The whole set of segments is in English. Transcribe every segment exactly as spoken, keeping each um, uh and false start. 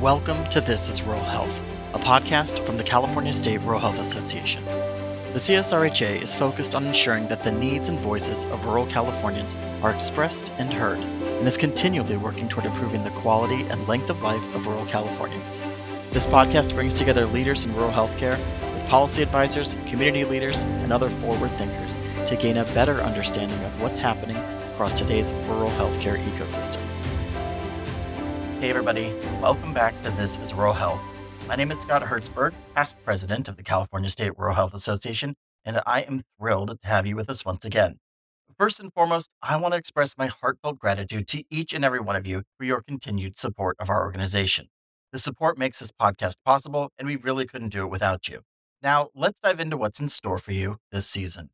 Welcome to This is Rural Health, a podcast from the California State Rural Health Association. The C S R H A is focused on ensuring that the needs and voices of rural Californians are expressed and heard, and is continually working toward improving the quality and length of life of rural Californians. This podcast brings together leaders in rural healthcare with policy advisors, community leaders, and other forward thinkers to gain a better understanding of what's happening across today's rural healthcare ecosystem. Hey everybody, welcome back to This is Rural Health. My name is Scott Hertzberg, past president of the California State Rural Health Association, and I am thrilled to have you with us once again. First and foremost, I want to express my heartfelt gratitude to each and every one of you for your continued support of our organization. The support makes this podcast possible, and we really couldn't do it without you. Now, let's dive into what's in store for you this season.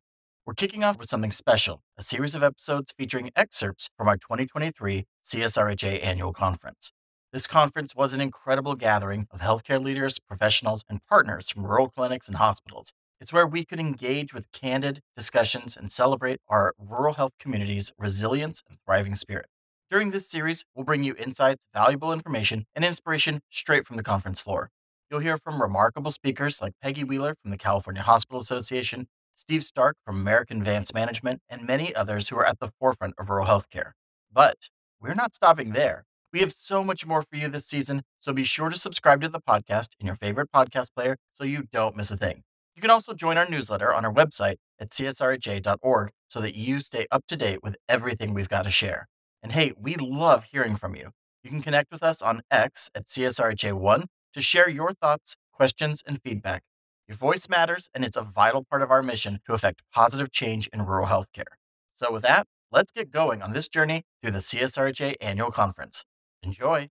We're kicking off with something special, a series of episodes featuring excerpts from our twenty twenty-three C S R H A Annual Conference. This conference was an incredible gathering of healthcare leaders, professionals, and partners from rural clinics and hospitals. It's where we could engage with candid discussions and celebrate our rural health community's resilience and thriving spirit. During this series, we'll bring you insights, valuable information, and inspiration straight from the conference floor. You'll hear from remarkable speakers like Peggy Wheeler from the California Hospital Association, Steve Stark from American Advanced Management, and many others who are at the forefront of rural healthcare. But we're not stopping there. We have so much more for you this season, so be sure to subscribe to the podcast in your favorite podcast player so you don't miss a thing. You can also join our newsletter on our website at c s r h a dot org so that you stay up to date with everything we've got to share. And hey, we love hearing from you. You can connect with us on X at C S R H A one to share your thoughts, questions, and feedback. Your voice matters, and it's a vital part of our mission to effect positive change in rural healthcare. So with that, let's get going on this journey through the C S R H A Annual Conference. Enjoy.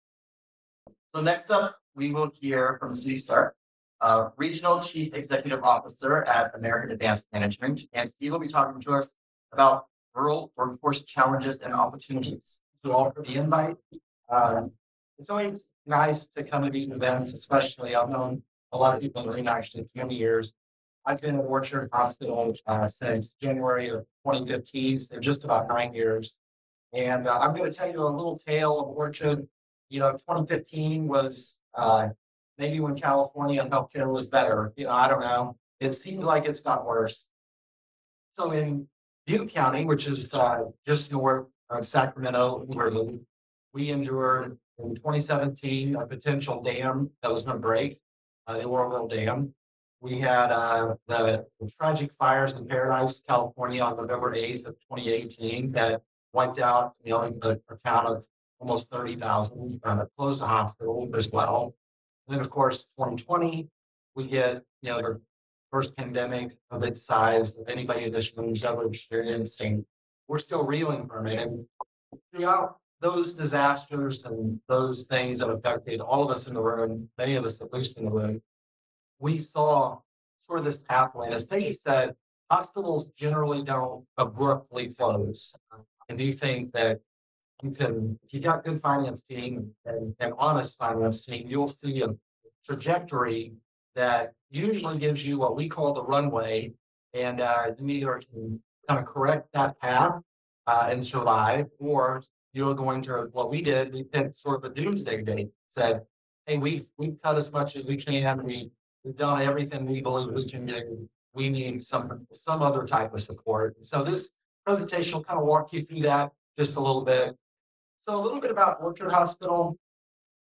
So next up, we will hear from Steve Stark, uh, Regional Chief Executive Officer at American Advanced Management, and Steve will be talking to us about rural workforce challenges and opportunities. To all for the invite. Um, it's always nice to come to these events, especially I've known a lot of people in the arena actually twenty years. I've been at Orchard Hospital uh, since January of twenty fifteen, so just about nine years. And uh, I'm going to tell you a little tale of Orchard. You know, twenty fifteen was uh, maybe when California healthcare was better. You know, I don't know. It seemed like it's not worse. So in Butte County, which is uh, just north of Sacramento, Gridley, we endured in twenty seventeen a potential dam that was going to break, uh, the Oroville Dam. We had uh, the tragic fires in Paradise, California on November eighth of twenty eighteen that wiped out, you know, a, a town of almost thirty thousand, uh, closed the hospital as well. And then, of course, twenty twenty, we get, you know, the first pandemic of its size that anybody in this room has ever experienced. And we're still reeling from it. And throughout those disasters and those things that affected all of us in the room, many of us at least in the room, we saw sort of this pathway. And as Peggy said, hospitals generally don't abruptly close. And do you think that you can, if you got good finance team and an honest finance team, you'll see a trajectory that usually gives you what we call the runway, and uh, you either can kind of correct that path uh, and survive, or you're going to, what we did, we picked sort of a doomsday date, said, hey, we've, we've cut as much as we can, we, we've done everything we believe we can do, we need some some other type of support. So this presentation will kind of walk you through that just a little bit. So a little bit about Orchard Hospital.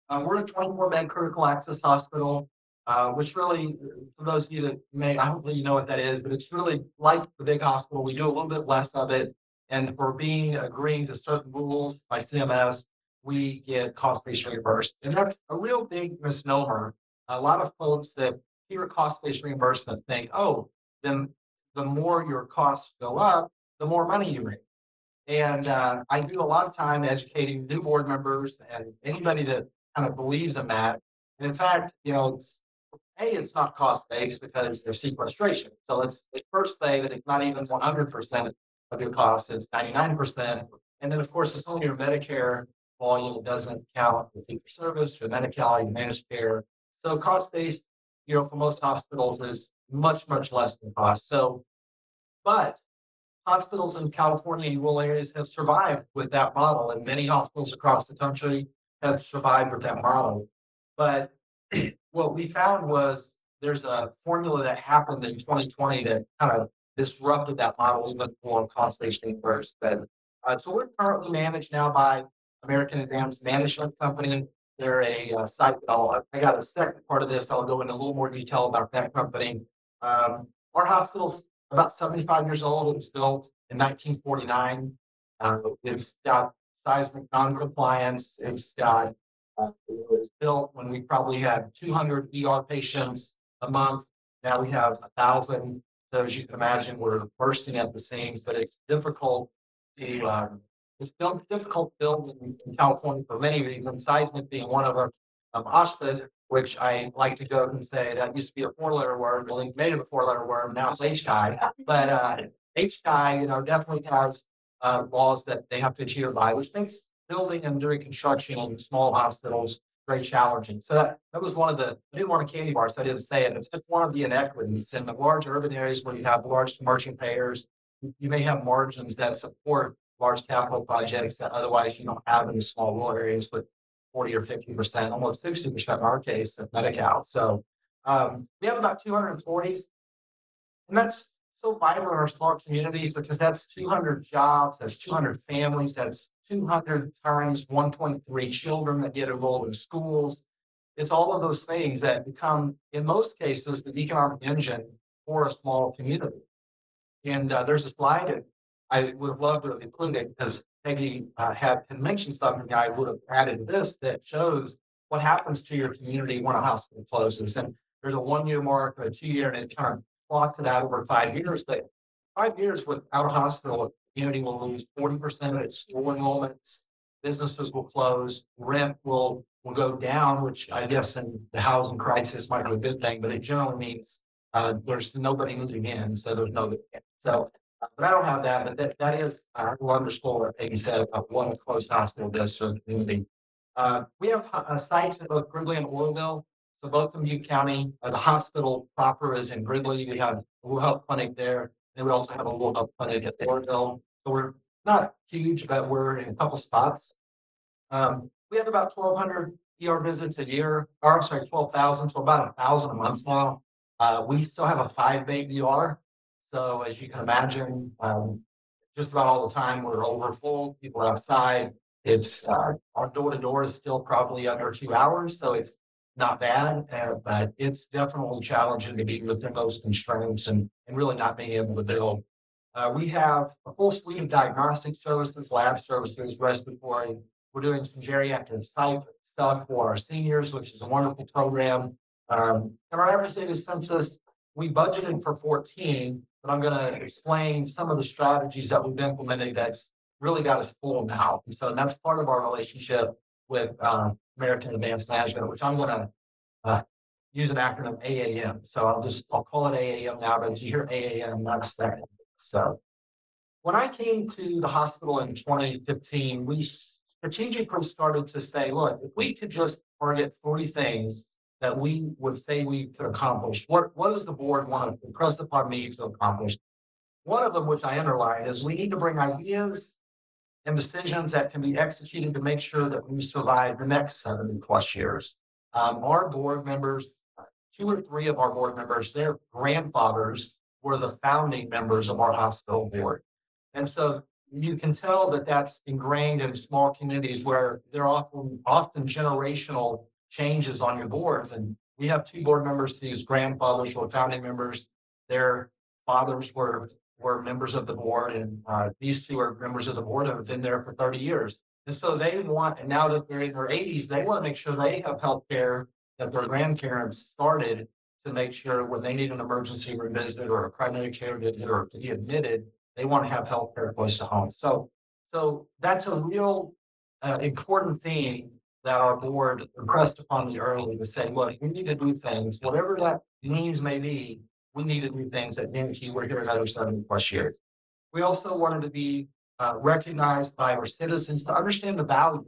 Uh, we're a twenty-four bed critical access hospital, uh, which really, for those of you that may, I don't really know what that is, but it's really like the big hospital. We do a little bit less of it. And for being agreeing to certain rules by C M S, we get cost-based reimbursed. And that's a real big misnomer. A lot of folks that hear cost-based reimbursement think, oh, then the more your costs go up, the more money you make. And uh, I do a lot of time educating new board members and anybody that kind of believes in that. And in fact, you know, it's, A, it's not cost-based because there's sequestration. So let's first say that it's not even one hundred percent of your cost, it's ninety-nine percent. And then, of course, it's only your Medicare volume doesn't count the fee-for-service, your Medi-Cal, your managed care. So cost-based, you know, for most hospitals is much, much less than cost. So, but hospitals in California and rural areas have survived with that model, and many hospitals across the country have survived with that model. But what we found was there's a formula that happened in twenty twenty that kind of disrupted that model even for consultation first. But, uh, so we're currently managed now by American Advanced Management Company. They're a uh, site that I'll, I got a second part of this. I'll go into a little more detail about that company. Um, our hospital's about seventy-five years old. It was built in nineteen forty-nine. Uh, it's got seismic non-compliance. It's got, uh, it was built when we probably had two hundred E R patients a month. Now we have one thousand. So as you can imagine, we're bursting at the seams, but it's difficult to, uh, It's still difficult to build in, in California for many reasons, seismic being one of them. Um, Oshpad, which I like to go and say that used to be a four-letter word, well, they made it a four-letter word, now it's H T I. But uh, H T I, you know, definitely has uh, laws that they have to adhere by, which makes building and doing construction in small hospitals very challenging. So that, that was one of the, I didn't want a candy bar, so I didn't say it. It's just one of the inequities in the large urban areas where you have large commercial payers. You may have margins that support large capital projects that otherwise you don't have in the small rural areas with forty or fifty percent, almost sixty percent in our case of Medi-Cal. So um, we have about two hundred forties, and that's so vital in our small communities because that's two hundred jobs, that's two hundred families, that's two hundred times one point three children that get enrolled in schools. It's all of those things that become, in most cases, the economic engine for a small community. And uh, there's a slide in, I would have loved to have included because Peggy uh, had mentioned something. I would have added this that shows what happens to your community when a hospital closes. And there's a one-year mark or a two-year, and it kind of plots it out over five years. But five years without a hospital, a community will lose forty percent of its school enrollments. Businesses will close. Rent will will go down, which I guess in the housing crisis might be a good thing, but it generally means uh, there's nobody moving in, so there's nobody in. So. But I don't have that, but that, that is, I will underscore what Peggy said about what a closed hospital does to the community. Uh, we have uh, sites in both Gridley and Oroville, so both in Butte County. Uh, the hospital proper is in Gridley. We have a rural health clinic there, and we also have a rural health clinic at Oroville. So we're not huge, but we're in a couple spots. Um, we have about twelve hundred E R visits a year, or I'm sorry, twelve thousand, so about one thousand a month now. Uh, we still have a five-bed E R. So as you can imagine, um, just about all the time we're over full, people are outside. It's uh, our door to door is still probably under two hours, so it's not bad, uh, but it's definitely challenging to be within those constraints and, and really not being able to build. Uh, we have a full suite of diagnostic services, lab services, respiratory. We're doing some geriatric type stuff for our seniors, which is a wonderful program. Um, and our average data census, we budgeted for fourteen. But I'm going to explain some of the strategies that we've implemented that's really got us full now. And so that's part of our relationship with uh, American Advanced Management, which I'm going to uh, use an acronym A A M. So I'll just, I'll call it A A M now, but you hear A A M, that's that. So when I came to the hospital in twenty fifteen, we strategically started to say, look, if we could just target three things that we would say we could accomplish. What, what does the board want to impress upon me to accomplish? One of them, which I underlined, is we need to bring ideas and decisions that can be executed to make sure that we survive the next seven plus years. Um, our board members, two or three of our board members, their grandfathers were the founding members of our hospital board. And so you can tell that that's ingrained in small communities where they're often, often generational changes on your boards, and we have two board members whose grandfathers were founding members. Their fathers were were members of the board, and uh, these two are members of the board and have been there for thirty years. And so they want, and now that they're in their eighties, they want to make sure they have health care that their grandparents started to make sure when they need an emergency room visit or a primary care visit or to be admitted, they want to have health care close to home. So, so that's a real uh, important theme that our board impressed upon me early to say, look, we need to do things, whatever that means may be, we need to do things that guarantee we're here another seven plus years. We also wanted to be uh, recognized by our citizens to understand the value.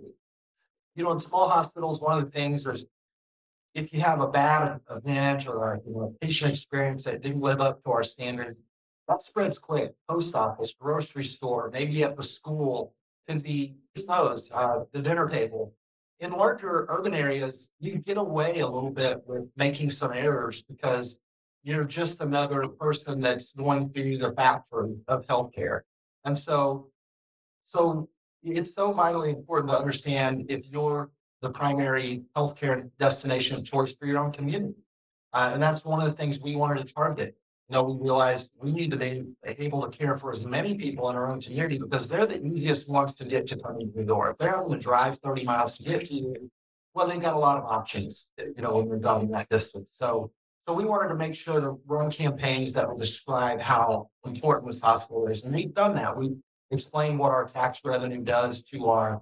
You know, in small hospitals, one of the things is if you have a bad event or a you know, patient experience that didn't live up to our standards, that spreads quick. Post office, grocery store, maybe at the school, could be closed, uh, the dinner table. in larger urban areas, you get away a little bit with making some errors because you're just another person that's going through the bathroom of healthcare. And so, so it's so vitally important to understand if you're the primary healthcare destination of choice for your own community. Uh, and that's one of the things we wanted to target. You know, we realized we need to be able to care for as many people in our own community because they're the easiest ones to get to come into the door. If they're able to drive thirty miles to get to you, well, they've got a lot of options, you know, when you're going that distance. So, so we wanted to make sure to run campaigns that would describe how important this hospital is. And we've done that. We explained what our tax revenue does to our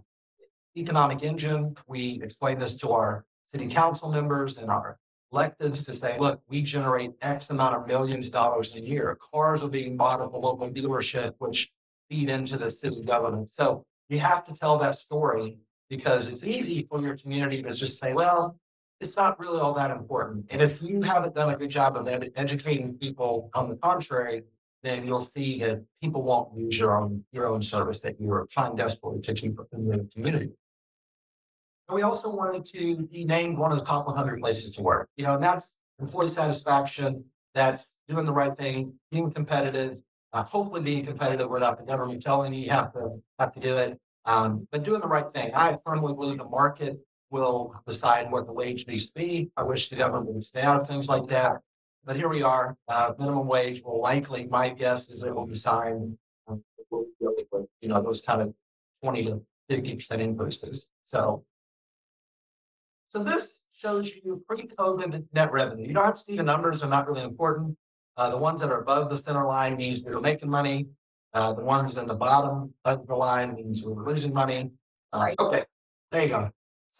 economic engine. We explained this to our city council members and our electives to say, look, we generate X amount of millions of dollars a year. Cars are being bought at the local dealership, which feed into the city government. So you have to tell that story because it's easy for your community to just say, well, it's not really all that important. And if you haven't done a good job of ed- educating people on the contrary, then you'll see that people won't use your own, your own service that you are trying desperately to keep in the community. We also wanted to be named one of the top one hundred places to work. You know, and that's employee satisfaction, that's doing the right thing, being competitive, uh, hopefully being competitive without the government telling you you have to have to do it, um, but doing the right thing. I firmly believe the market will decide what the wage needs to be. I wish the government would stay out of things like that, but here we are. Uh, minimum wage will likely, my guess is it will be signed, um, you know, those kind of twenty to fifty percent increases. So. So this shows you pre-COVID net revenue. You don't have to see the numbers; they're not really important. Uh, the ones that are above the center line means we were making money. Uh, the ones in the bottom of the line means we were losing money. Uh, right. Okay, there you go.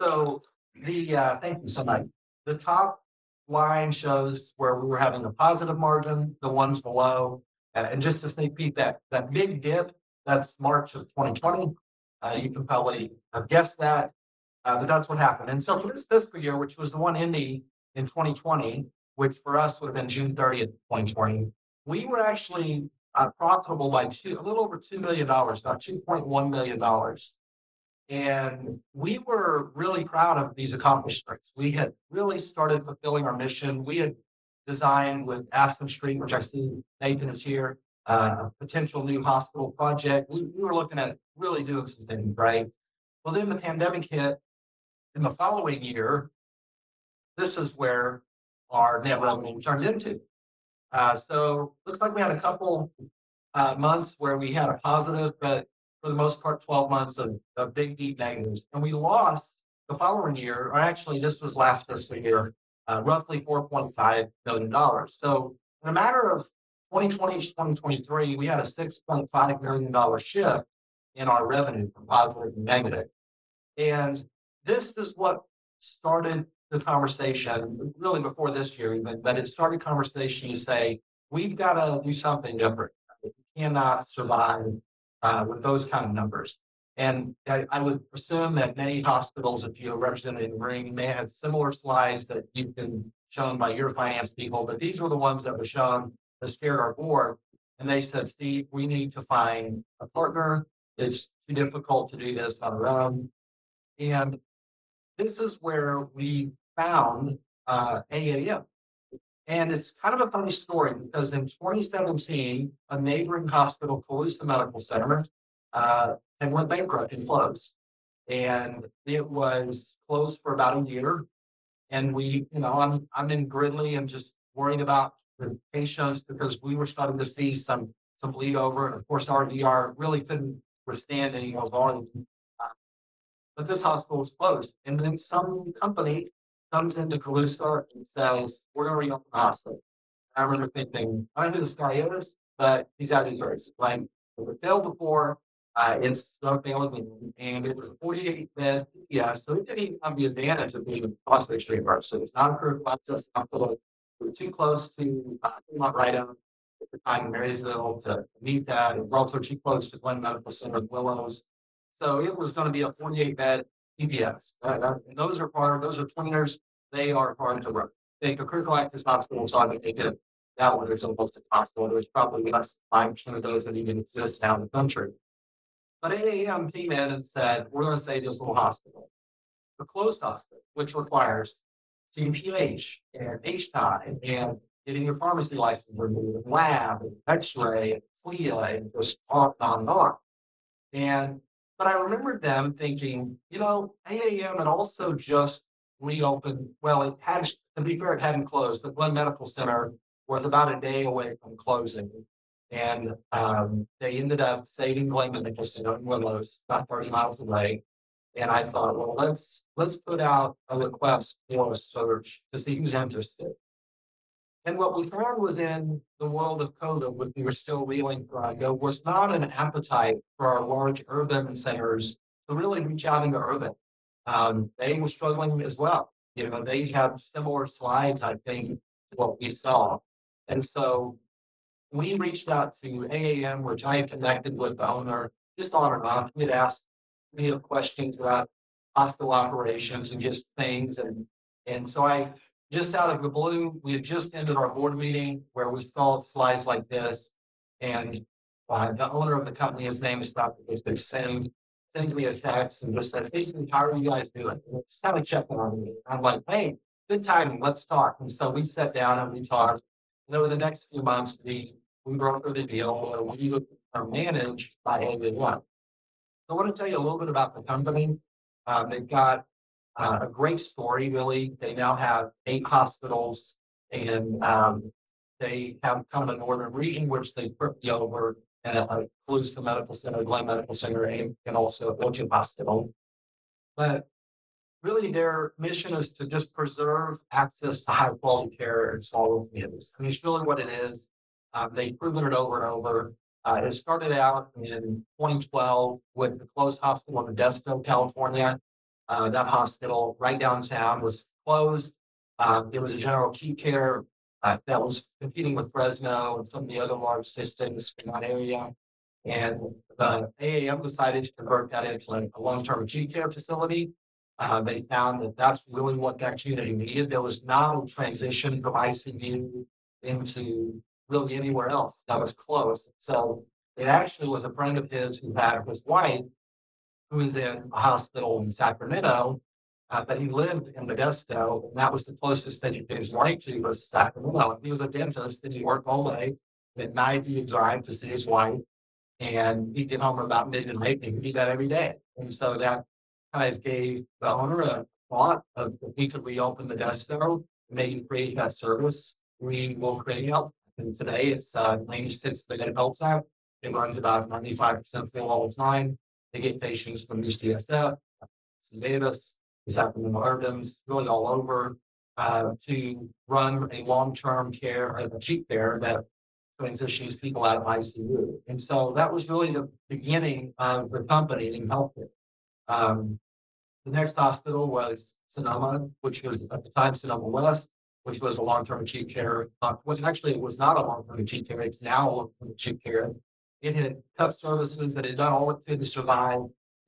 So the uh, thank you so much. The top line shows where we were having a positive margin. The ones below, uh, and just to sneak peek, that that big dip, that's March of twenty twenty. Uh, you can probably have guessed that. Uh, but that's what happened. And so for this fiscal year, which was the one ending in twenty twenty, which for us would have been June thirtieth, twenty twenty, we were actually uh, profitable by two, a little over two million dollars, about two point one million dollars. And we were really proud of these accomplishments. We had really started fulfilling our mission. We had designed with Aspen Street, which I see Nathan is here, uh, a potential new hospital project. We, we were looking at really doing some things, right? Well, then the pandemic hit. In the following year, this is where our net revenue turned into. Uh, so looks like we had a couple uh, months where we had a positive, but for the most part, twelve months of, of big, deep negatives. And we lost the following year, or actually this was last fiscal year, uh, roughly four point five million dollars. So in a matter of twenty twenty to twenty twenty-three, we had a six point five million dollars shift in our revenue from positive to negative. And this is what started the conversation, really before this year even, but it started conversation to say, we've got to do something different. We cannot survive uh, with those kind of numbers. And I, I would assume that many hospitals, if you're represented in the room, may have similar slides that you've been shown by your finance people, but these were the ones that were shown that scared our board. And they said, Steve, we need to find a partner. It's too difficult to do this on our own. And this is where we found uh, A A M. And it's kind of a funny story because in twenty seventeen, a neighboring hospital, Colusa Medical Center, uh, and went bankrupt and closed. And it was closed for about a year. And we, you know, I'm, I'm in Gridley and just worried about the patients because we were starting to see some, some bleed over. And of course, our E R really couldn't withstand any more volume. But this hospital is closed. And then some company comes into Colusa and says, we're going to reopen the hospital. I remember thinking, I don't know who this guy is, but he's out of New Jersey. Like, it was failed before, uh, it's so failing. And it was a forty-eight bed, yeah, so it didn't even have the advantage of being a cost of extreme birth. So it's not approved by this hospital. We were too close to uh, Mount Reiden at the time in Marysville to meet that. And we're also too close to Glenn Medical Center, Willows. So it was going to be a forty-eight bed E P S. Uh, and those are part of, those are tweeners. They are hard to run. They think a critical access hospital, so I think they did that one is a posted hospital. There's probably less than five percent of those that even exist now in the country. But A A M came in and said, we're going to save this little hospital. the closed hospital, which requires C P H and H T I and getting your pharmacy license removed, and lab, and X-ray, and C L I A, and just on and on and on. And but I remembered them thinking, you know, A A M had also just reopened. Well, it had, to be fair, it hadn't closed. The Glenn Medical Center was about a day away from closing. And um, they ended up saving Glenn Medical Center in Willows, about thirty miles away. And I thought, well, let's let's put out a request for a search to see who's interested. And what we found was, in the world of COVID, which we were still reeling from, there was not an appetite for our large urban centers to really reach out into urban. Um, they were struggling as well. You know, they have similar slides, I think, to what we saw. And so we reached out to A A M, which I had connected with the owner, just on and off. We'd asked me questions about hospital operations and just things. And, and so I, just out of the blue, we had just ended our board meeting where we saw slides like this. And uh, the owner of the company, his name is Doctor Bishop, sends me a text and just says, "Hey, how are you guys doing? Just have a check on me." I'm like, "Hey, good timing, let's talk." And so we sat down and we talked. And over the next few months, we, we brokered the deal where we are managed by A B one. I want to tell you a little bit about the company. Uh, they've got Uh, a great story, really. They now have eight hospitals, and um, they have come to the northern region, which they put me over, and it like, Colusa Medical Center, Glenn Medical Center, and, and also Orchard Hospital. But really, their mission is to just preserve access to high-quality care in small communities. I mean, it's really what it is. Um, they've proven it over and over. Uh, it started out in twenty twelve with the closed hospital in Modesto, California. Uh, that hospital right downtown was closed. Uh, there was a general key care uh, that was competing with Fresno and some of the other large systems in that area. And the A A M decided to convert that into like a long-term acute care facility. Uh, they found that that's really what that community needed. There was no transition from I C U into really anywhere else that was closed. So it actually was a friend of his who had his wife, who was in a hospital in Sacramento, uh, but he lived in Modesto, and that was the closest that he could his wife to was Sacramento. And he was a dentist, and he worked all day. At night, he would drive to see his wife, and he'd get home about midnight, and he'd do that every day. And so that kind of gave the owner a thought of if we could reopen Modesto, maybe create that service, we will create health. And today, it's uh, ninety-six percent health time. It runs about ninety-five percent full all the time. They get patients from U C S F, U C Davis, Sacramento Urbans, really all over, uh, to run a long-term care, or acute care that transitions people out of I C U. And so that was really the beginning of the company in healthcare. Um, the next hospital was Sonoma, which was at the time Sonoma West, which was a long-term acute care. Uh, was actually it was not a long-term acute care. It's now a long-term acute care. It had cut services that had done all it could to survive.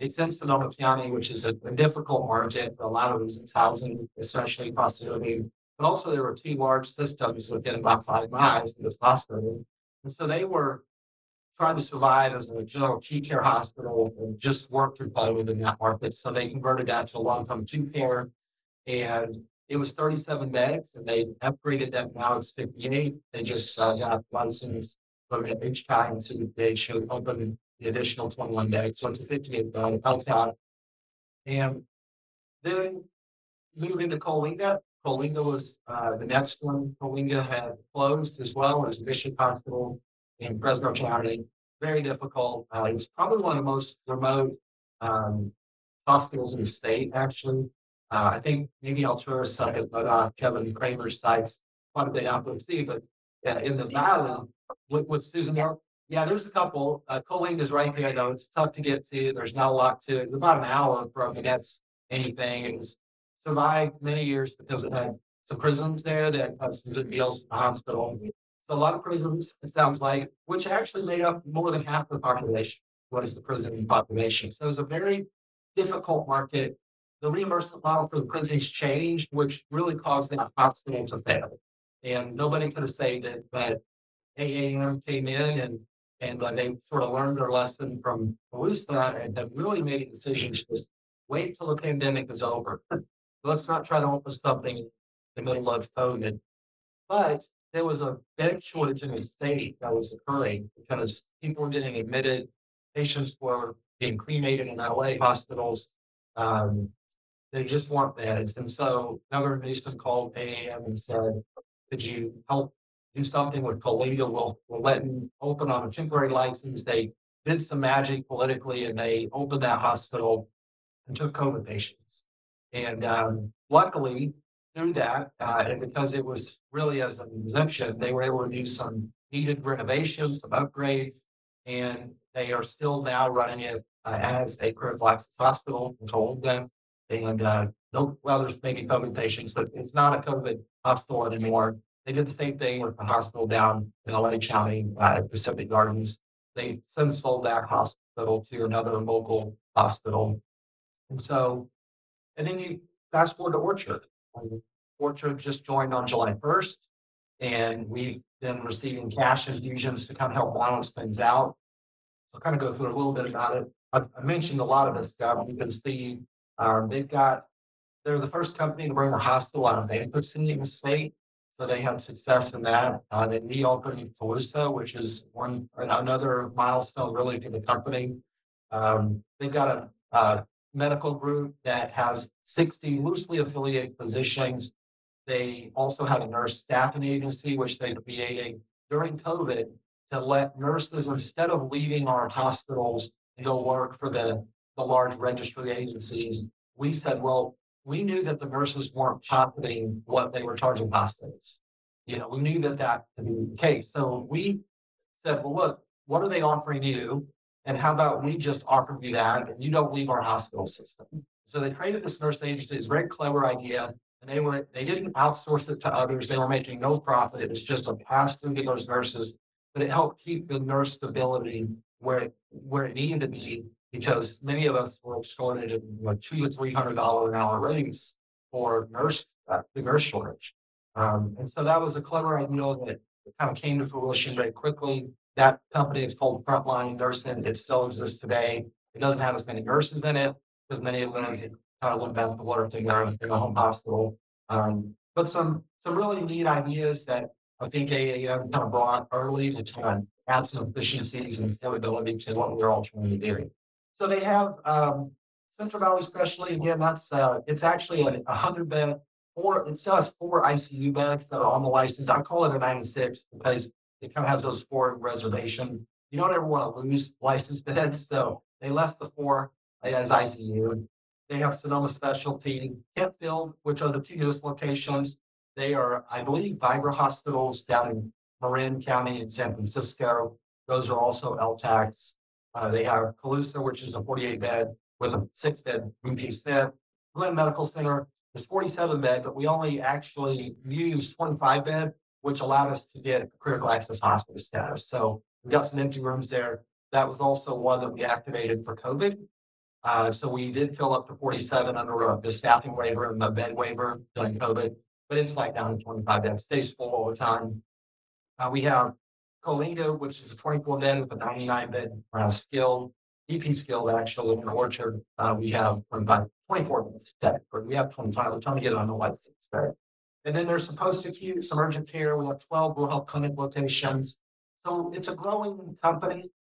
It's in Sonoma County, which is a, a difficult market for a lot of reasons, housing, especially possibility. But also there were two large systems within about five miles of this hospital. And so they were trying to survive as a general key care hospital and just worked through COVID in that market. So they converted that to a long-term acute care. And it was thirty-seven beds, and they upgraded that. Now it's fifty-eight. They just uh, got license. But at each time, they should open the additional twenty-one days. So it's a fifty-eight million health. And then moved into Coalinga. Coalinga was uh, the next one. Coalinga had closed as well as Bishop Hospital in Fresno County. Very difficult. Uh, it was probably one of the most remote um, hospitals in the state, actually. Uh, I think maybe Altura's site, but uh, Kevin Kramer's site, quite a bit out there too, but uh, in the valley. With, with Susan, yeah. yeah, there's a couple. Uh, Coalinga is right there, though. It's tough to get to. There's not a lot to it. It's about an hour from that's anything. It was survived many years because it had some prisons there that had some good meals from the hospital. So a lot of prisons, it sounds like, which actually made up more than half the population. What is the prison population? So it was a very difficult market. The reimbursement model for the prisons changed, which really caused the hospital to fail. And nobody could have saved it, but A A M came in and and uh, they sort of learned their lesson from Colusa and have really made a decision to just wait till the pandemic is over. Let's not try to open something in the middle of COVID. But there was a bed shortage in the state that was occurring because people were getting admitted, patients were being cremated in L A hospitals. Um, they just want beds. And so another administration called A A M and said, could you help do something with Coalinga? We'll, we'll let them open on a temporary license. They did some magic politically and they opened that hospital and took COVID patients. And um, luckily, through that, uh, and because it was really as an exemption, they were able to do some needed renovations, some upgrades, and they are still now running it uh, as a prophylaxis hospital, I'm told them. And uh, no, well, there's maybe COVID patients, but it's not a COVID hospital anymore. They did the same thing with the hospital down in L A County, uh, Pacific Gardens. They since sold that hospital to another local hospital. And so, and then you fast forward to Orchard. Orchard just joined on July first, and we've been receiving cash infusions to kind of help balance things out. I'll kind of go through a little bit about it. I, I mentioned a lot of this stuff. You can see um, they've got, they're the first company to bring a hospital out of bankruptcy in the state. So they had success in that. Uh, they reopened Colusa, which is one another milestone really for the company. Um, they've got a, a medical group that has sixty loosely affiliated physicians. They also had a nurse staffing agency, which they created during COVID to let nurses, instead of leaving our hospitals and go work for the, the large registry agencies, we said, well, we knew that the nurses weren't pocketing what they were charging hospitals. You know, we knew that that to be the case. So we said, well, look, what are they offering you? And how about we just offer you that and you don't leave our hospital system? So they created this nurse agency. It's a very clever idea. And they were they didn't outsource it to others. They were making no profit. It was just a pass through to those nurses, but it helped keep the nurse stability where it, where it needed to be, because many of us were shorted in like two to three hundred dollar an hour rates for nurse uh, the nurse shortage, um, and so that was a clever idea that kind of came to fruition very quickly. That company is called Frontline Nursing. It still exists today. It doesn't have as many nurses in it because many of them kind of went back to working there in the home hospital. Um, but some some really neat ideas that I think A A M kind of brought early to try and add some efficiencies and scalability to what we're all trying to do. So they have um, Central Valley Specialty. Again, that's uh, it's actually a one hundred bed, or it still has four I C U beds that are on the license. I call it a ninety-six because it kind of has those four reservation. You don't ever want to lose license beds, so they left the four as I C U. They have Sonoma Specialty, Kentfield, which are the two newest locations. They are, I believe, Vibra hospitals down in Marin County in San Francisco. Those are also L TACs. Uh, they have Colusa, which is a forty-eight bed with a six bed routine step. Glenn Medical Center is forty-seven bed, but we only actually used twenty-five bed, which allowed us to get critical access hospital status. So we got some empty rooms there. That was also one that we activated for COVID. Uh, so we did fill up to forty-seven under a staffing waiver and a bed waiver during COVID, but it's like down to twenty-five bed. Stays full all the time. Uh, we have Coalinga, which is a twenty-four bed with a ninety-nine bed uh, skilled, E P skilled actually in Orchard. Uh, we have about twenty-four beds. We have twenty-five. We're trying to get it on the license, right? And then there's some post-acute, some urgent care. We have twelve rural health clinic locations. So it's a growing company.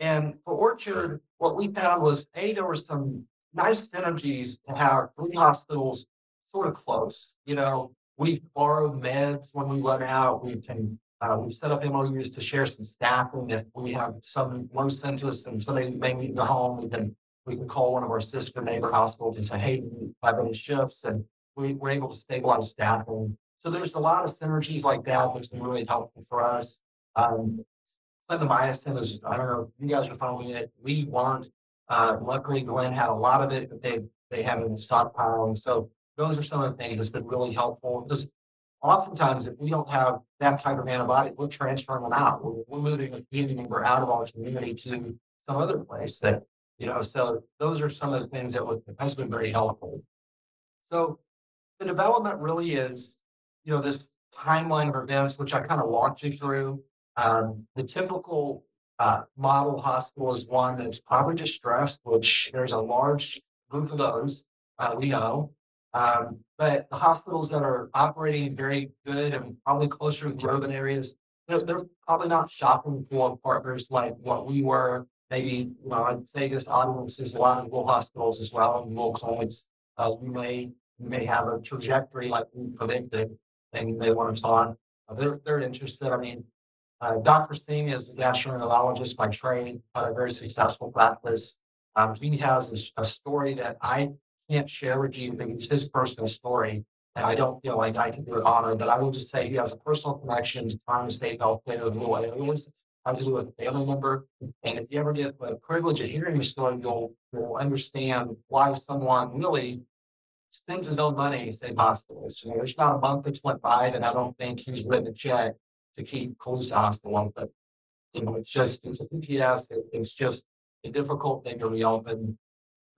And for Orchard, what we found was, A, there were some nice synergies to have three hospitals sort of close. You know, we borrow meds when we run out. We can Uh, we've set up M O Us to share some staffing. If we have some low census and somebody may need to go home, we can we can call one of our sister neighbor hospitals and say, hey, I've been in shifts, and we, we're able to stabilize staffing. So there's a lot of synergies like that, which has been really helpful for us. Um, clindamycin is, I don't know, you guys are following it. We weren't. Uh, luckily, Glenn had a lot of it, but they, they haven't been stockpiling. So those are some of the things that's been really helpful. Just oftentimes, if we don't have that type of antibiotic, we're transferring them out. We're, we're moving a community member out of our community to some other place that, you know, so those are some of the things that would, has been very helpful. So the development really is, you know, this timeline of events, which I kind of walked you through. Um, the typical uh, model hospital is one that's probably distressed, which there's a large both of those, uh, we know. Um, but the hospitals that are operating very good and probably closer to urban areas, they're, they're probably not shopping for partners like what we were. Maybe, you know, I'd say this audience is a lot of rural hospitals as well, and rural clinics. Uh, we may may have a trajectory like we predicted, and they want us on. Uh, they're they're interested. I mean, uh, Doctor Singh is a gastroenterologist by training, a very successful practice. Um, he has a, a story that I can't share with you because it's his personal story, and I don't feel like I can do it honor. But I will just say he has a personal connection to Colusa State Health Plan of Louis. I was with a family member, and if you ever get the privilege of hearing the story, you'll, you'll understand why someone really spends his own money to save hospitals. You know, there's not a month that's went by that I don't think he's written a check to keep Colusa Hospital. But you know, it's just it's a P P S. It, it's just a difficult thing to reopen.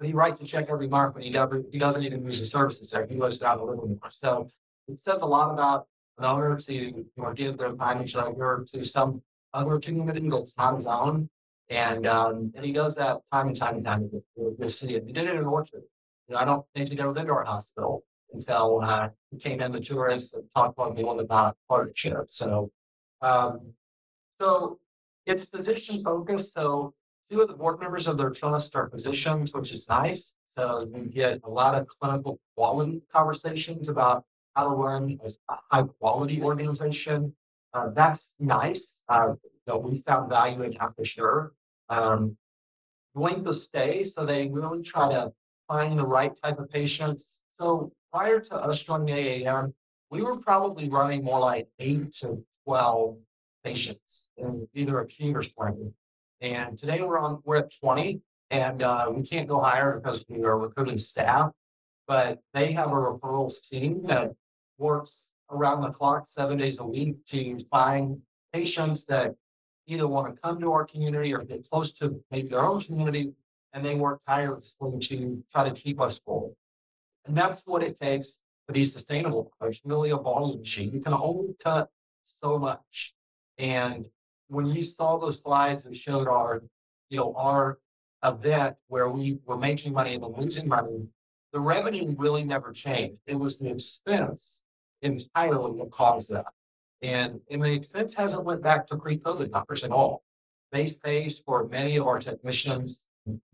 But he writes a check every month, but he never he doesn't even use the services there. He goes out a little more. So it says a lot about an owner to you know, give their financial aid to some. Uh, we're doing it in on zone, and um, and he does that time and time and time with the city. And he did it in Orchard. You know, I don't think he'd ever been to our hospital until uh, he came in the tourists and talked about me about partnership. So, um, so it's physician focused. So two of the board members of their trust are physicians, which is nice. So you get a lot of clinical quality conversations about how to run a high quality organization. Uh, that's nice. Uh, so we found value in that for sure. Um, length of stay, so they really try to find the right type of patients. So prior to us joining A A M, we were probably running more like eight to twelve patients in either acute or spring. And today we're on we're at twenty, and uh, we can't go higher because we are recruiting staff. But they have a referrals team that works around the clock, seven days a week, to find patients that either want to come to our community or get close to maybe their own community, and they work tirelessly to try to keep us full. And that's what it takes to be sustainable. There's really a volume sheet. You can only cut so much. And when you saw those slides that showed our, you know, our event where we were making money and losing money, the revenue really never changed. It was the expense entirely what caused that. And, and the expense hasn't went back to pre-COVID numbers at all. Base pays for many of our technicians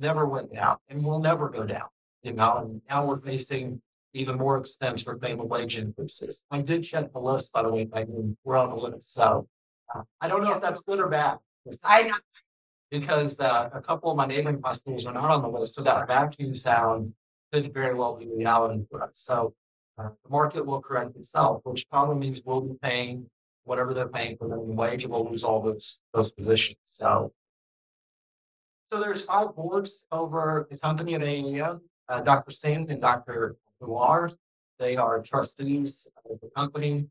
never went down and will never go down. You know, and now we're facing even more expense for minimum wage increases. I did check the list, by the way. I mean, we're on the list, so uh, I don't know if that's good or bad. I know because uh, a couple of my neighboring hospitals are not on the list, so that vacuum sound could very well be reality for us. So uh, the market will correct itself, which probably means we'll be paying whatever they're paying for minimum wage, and we'll lose all those those positions. So, so there's five boards over the company at A A M. Uh, Doctor Singh and Doctor Wheeler, they are trustees of the company,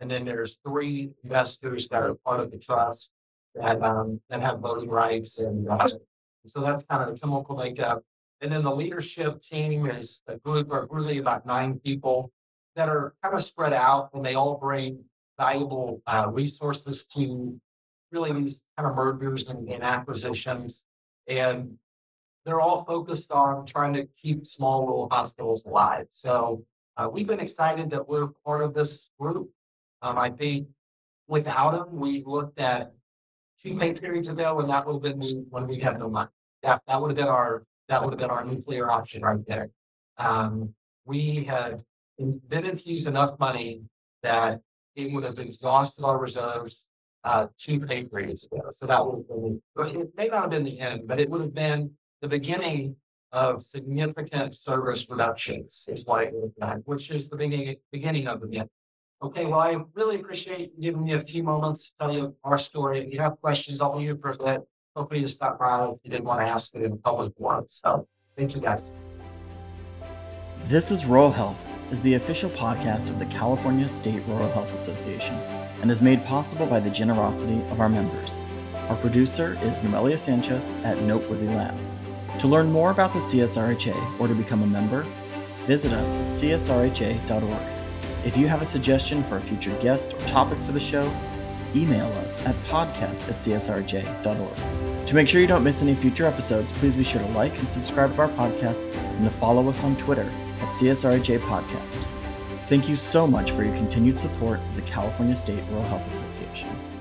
and then there's three investors that are part of the trust that um, that have voting rights, and uh, so that's kind of the chemical makeup. And then the leadership team is a group of really about nine people that are kind of spread out, and they all bring valuable uh, resources to really these kind of mergers and, and acquisitions. And they're all focused on trying to keep small rural hospitals alive. So uh, we've been excited that we're part of this group. Um, I think without them, we looked at two pay periods ago, and that would have been when we had no money. That, that would have been our that would have been our nuclear option right there. Um, we had been infused enough money that it would have exhausted our reserves uh, two pay periods ago. So that would have been, it may not have been the end, but it would have been the beginning of significant service reductions, is why it would have been, which is the beginning, beginning of the end. Okay, well, I really appreciate you giving me a few moments to tell you our story. If you have questions, I'll leave you for that. Feel free to stop by if you didn't want to ask it in a public forum. So thank you, guys. This is Rural Health is the official podcast of the California State Rural Health Association and is made possible by the generosity of our members. Our producer is Noelia Sanchez at Noteworthy Lab. To learn more about the C S R H A or to become a member, visit us at c s r h a dot org. If you have a suggestion for a future guest or topic for the show, email us at podcast at c s r j dot org. To make sure you don't miss any future episodes, please be sure to like and subscribe to our podcast and to follow us on Twitter at C S R J Podcast. Thank you so much for your continued support of the California State Rural Health Association.